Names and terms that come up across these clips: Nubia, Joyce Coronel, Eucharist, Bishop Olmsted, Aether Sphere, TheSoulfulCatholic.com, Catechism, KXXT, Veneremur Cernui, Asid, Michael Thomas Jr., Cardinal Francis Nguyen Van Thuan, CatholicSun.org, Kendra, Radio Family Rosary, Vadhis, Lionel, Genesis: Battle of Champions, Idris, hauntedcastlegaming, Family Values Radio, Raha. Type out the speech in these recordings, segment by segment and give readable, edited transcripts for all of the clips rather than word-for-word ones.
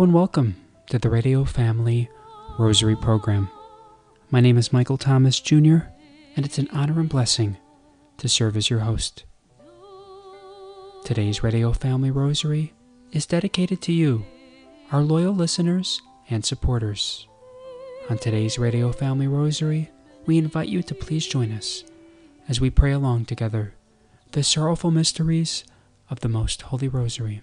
Hello and welcome to the Radio Family Rosary Program. My name is Michael Thomas Jr., and it's an honor and blessing to serve as your host. Today's Radio Family Rosary is dedicated to you, our loyal listeners and supporters. On today's Radio Family Rosary, we invite you to please join us as we pray along together the sorrowful mysteries of the Most Holy Rosary.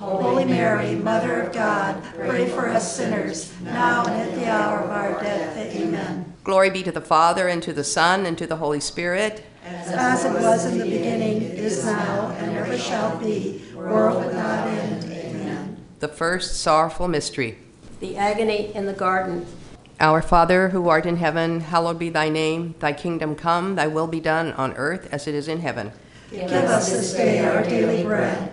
Holy Mary, Mother of God, pray for us sinners, now and at the hour of our death. Amen. Glory be to the Father, and to the Son, and to the Holy Spirit. As it was in the beginning, is now, and ever shall be, world without end. Amen. The first sorrowful mystery. The agony in the garden. Our Father, who art in heaven, hallowed be thy name. Thy kingdom come, thy will be done on earth as it is in heaven. Give us this day our daily bread,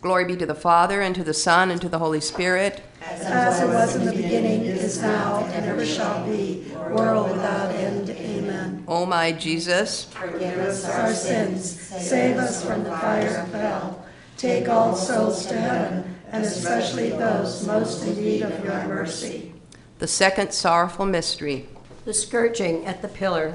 Glory be to the Father, and to the Son, and to the Holy Spirit. As it was in the beginning, is now, and ever shall be, world without end. Amen. O my Jesus, forgive us our sins, save us from the fire of hell, take all souls to heaven, and especially those most in need of your mercy. The second sorrowful mystery, the scourging at the pillar.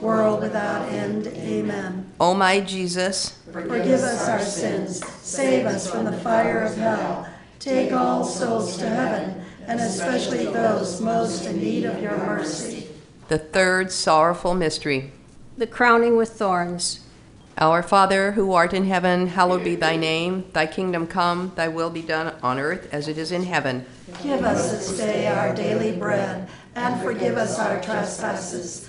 world without end. Amen. O my Jesus, forgive us our sins, save us from the fire of hell, take all souls to heaven, and especially those most in need of your mercy. The third sorrowful mystery, the crowning with thorns. Our Father, who art in heaven, hallowed be thy name. Thy kingdom come, thy will be done on earth as it is in heaven. Give us this day our daily bread, and forgive us our trespasses,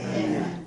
Amen.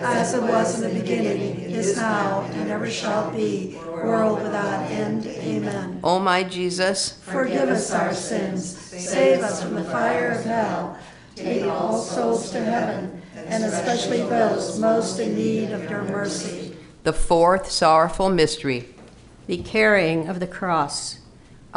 As it was in the beginning, is now, and ever shall be, world without end. Amen. O my Jesus, forgive us our sins, save us from the fire of hell, take all souls to heaven, and especially those most in need of your mercy. The fourth sorrowful mystery, the carrying of the cross.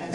and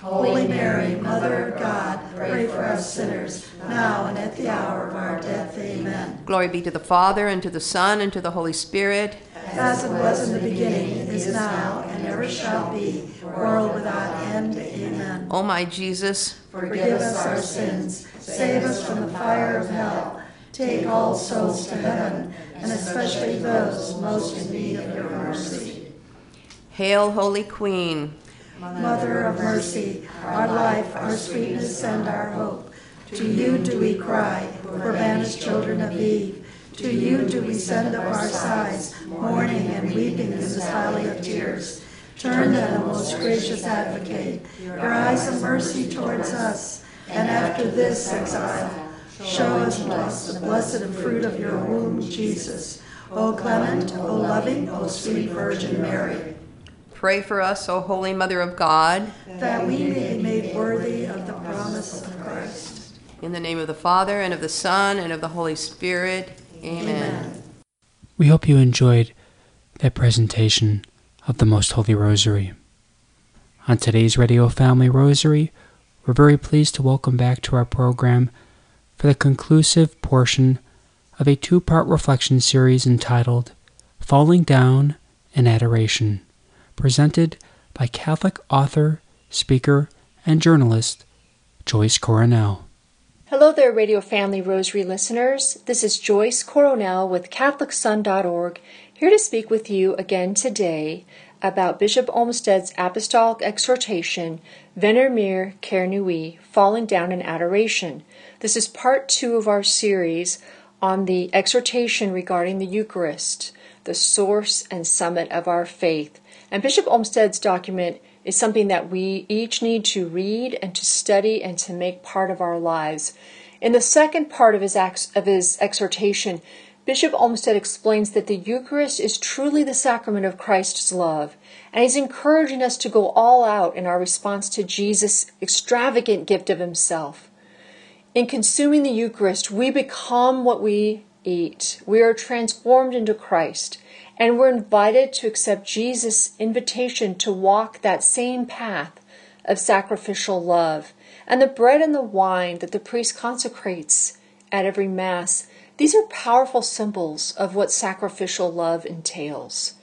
Holy Mary, Mother of God, pray for us sinners, now and at the hour of our death. Amen. Glory be to the Father, and to the Son, and to the Holy Spirit. As it was in the beginning, is now, and ever shall be, world without end. Amen. O my Jesus, forgive us our sins, save us from the fire of hell, take all souls to heaven, and especially those most in need of your mercy. Hail, Holy Queen, Mother of mercy, our life, our sweetness, and our hope. To you do we cry, poor banished children of Eve. To you do we send up our sighs, mourning and weeping in this valley of tears. Turn then, O most gracious advocate, your eyes of mercy towards us, and after this exile, show us the blessed fruit of your womb, Jesus. O clement, O loving, O sweet Virgin Mary. Pray for us, O Holy Mother of God, that we may be made worthy of the promise of Christ. In the name of the Father, and of the Son, and of the Holy Spirit. Amen. We hope you enjoyed that presentation of the Most Holy Rosary. On today's Radio Family Rosary, we're very pleased to welcome back to our program for the conclusive portion of a two-part reflection series entitled Falling Down in Adoration, presented by Catholic author, speaker, and journalist, Joyce Coronel. Hello there, Radio Family Rosary listeners. This is Joyce Coronel with CatholicSun.org, here to speak with you again today about Bishop Olmsted's apostolic exhortation, Veneremur Cernui, Falling Down in Adoration. This is part 2 of our series on the exhortation regarding the Eucharist, the source and summit of our faith. And Bishop Olmsted's document is something that we each need to read and to study and to make part of our lives. In the second part of his exhortation, Bishop Olmsted explains that the Eucharist is truly the sacrament of Christ's love, and he's encouraging us to go all out in our response to Jesus' extravagant gift of himself. In consuming the Eucharist, we become what we eat. We are transformed into Christ. And we're invited to accept Jesus' invitation to walk that same path of sacrificial love. And the bread and the wine that the priest consecrates at every Mass, these are powerful symbols of what sacrificial love entails.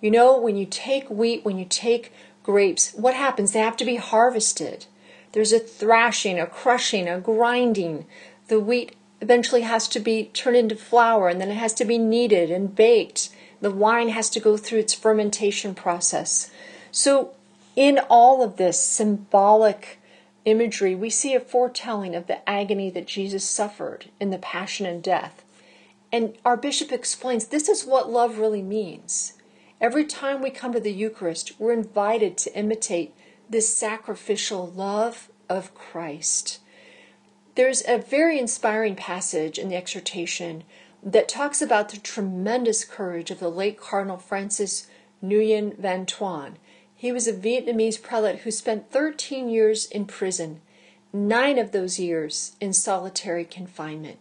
You know, when you take wheat, when you take grapes, what happens? They have to be harvested. There's a thrashing, a crushing, a grinding. The wheat eventually has to be turned into flour, and then it has to be kneaded and baked. The wine has to go through its fermentation process. So in all of this symbolic imagery, we see a foretelling of the agony that Jesus suffered in the passion and death. And our bishop explains this is what love really means. Every time we come to the Eucharist, we're invited to imitate this sacrificial love of Christ. There's a very inspiring passage in the exhortation that talks about the tremendous courage of the late Cardinal Francis Nguyen Van Thuan. He was a Vietnamese prelate who spent 13 years in prison, 9 of those years in solitary confinement.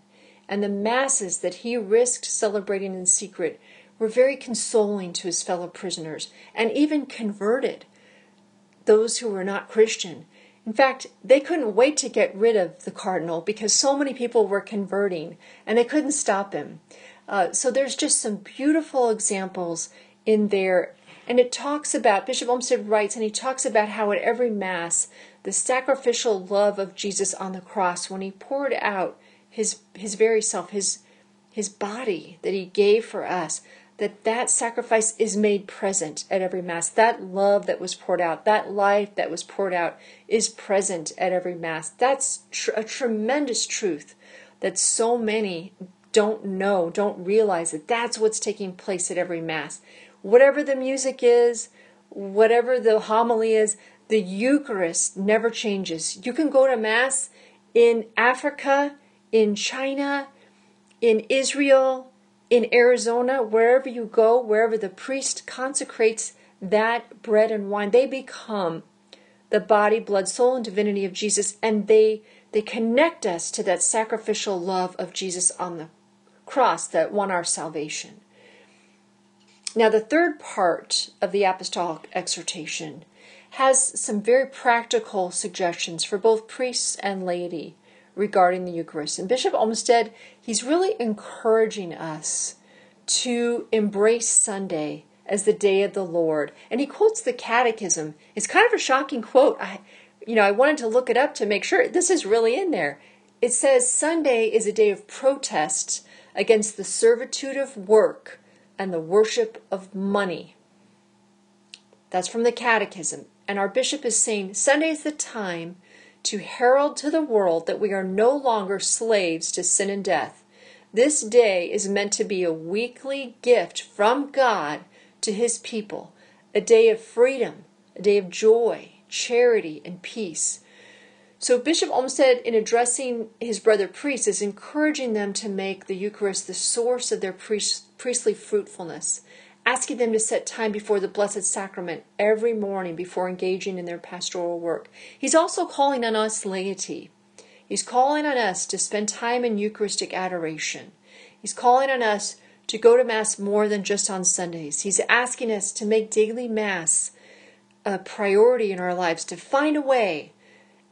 and the masses that he risked celebrating in secret were very consoling to his fellow prisoners, and even converted those who were not Christian. In fact, they couldn't wait to get rid of the cardinal because so many people were converting, and they couldn't stop him. So there's just some beautiful examples in there. And it talks about, Bishop Olmsted writes, and he talks about how at every Mass, the sacrificial love of Jesus on the cross, when he poured out his very self, his body that he gave for us, that sacrifice is made present at every Mass. That love that was poured out, that life that was poured out is present at every Mass. That's a tremendous truth that so many don't know, don't realize that that's what's taking place at every Mass. Whatever the music is, whatever the homily is, the Eucharist never changes. You can go to Mass in Africa, in China, in Israel, in Arizona, wherever you go, wherever the priest consecrates that bread and wine, they become the body, blood, soul, and divinity of Jesus, and they connect us to that sacrificial love of Jesus on the cross that won our salvation. Now, the third part of the apostolic exhortation has some very practical suggestions for both priests and laity regarding the Eucharist. And Bishop Olmsted, he's really encouraging us to embrace Sunday as the day of the Lord. And he quotes the Catechism. It's kind of a shocking quote. I wanted to look it up to make sure this is really in there. It says, Sunday is a day of protest against the servitude of work and the worship of money. That's from the Catechism. And our bishop is saying, Sunday is the time to herald to the world that we are no longer slaves to sin and death. This day is meant to be a weekly gift from God to his people, a day of freedom, a day of joy, charity, and peace. So Bishop Olmsted, in addressing his brother priests, is encouraging them to make the Eucharist the source of their priestly fruitfulness, asking them to set time before the Blessed Sacrament every morning before engaging in their pastoral work. He's also calling on us laity. He's calling on us to spend time in Eucharistic adoration. He's calling on us to go to Mass more than just on Sundays. He's asking us to make daily Mass a priority in our lives, to find a way.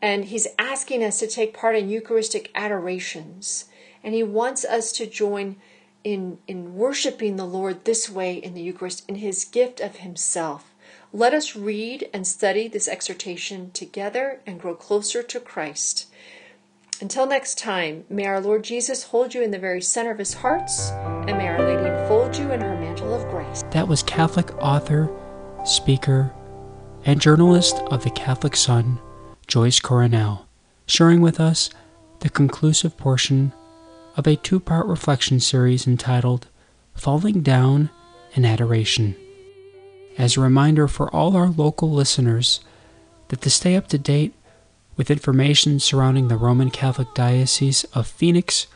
And he's asking us to take part in Eucharistic adorations. And he wants us to join in worshiping the Lord this way in the Eucharist, in his gift of himself. Let us read and study this exhortation together and grow closer to Christ. Until next time, may our Lord Jesus hold you in the very center of his hearts, and may Our Lady enfold you in her mantle of grace. That was Catholic author, speaker, and journalist of the Catholic Sun, Joyce Coronel, sharing with us the conclusive portion of a two-part reflection series entitled Falling Down in Adoration. As a reminder for all our local listeners that to stay up to date with information surrounding the Roman Catholic Diocese of Phoenix,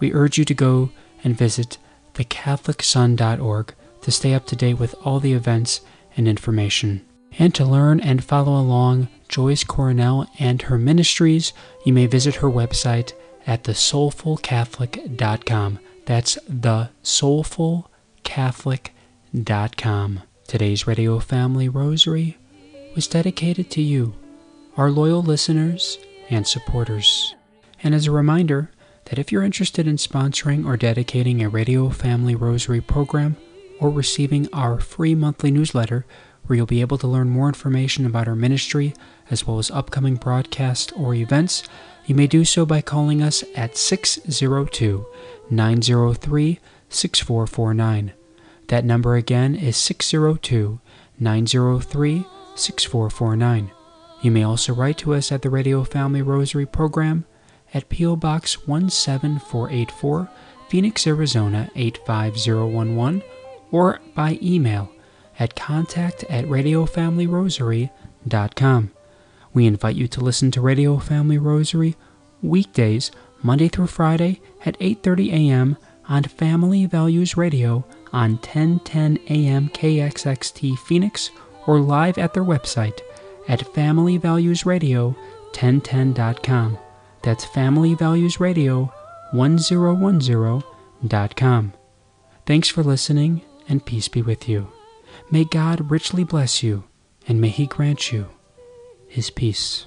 we urge you to go and visit TheCatholicSun.org to stay up to date with all the events and information. And to learn and follow along Joyce Coronel and her ministries, you may visit her website at TheSoulfulCatholic.com. That's TheSoulfulCatholic.com. Today's Radio Family Rosary was dedicated to you, our loyal listeners and supporters. And as a reminder that if you're interested in sponsoring or dedicating a Radio Family Rosary program or receiving our free monthly newsletter, where you'll be able to learn more information about our ministry, as well as upcoming broadcasts or events, you may do so by calling us at 602-903-6449. That number again is 602-903-6449. You may also write to us at the Radio Family Rosary Program at P.O. Box 17484, Phoenix, Arizona 85011, or by email at contact@radiofamilyrosary.com. We invite you to listen to Radio Family Rosary weekdays, Monday through Friday at 8:30 a.m. on Family Values Radio on 1010 a.m. KXXT Phoenix, or live at their website at familyvaluesradio1010.com. That's Family Values Radio 1010.com. Thanks for listening, and peace be with you. May God richly bless you, and may He grant you His peace.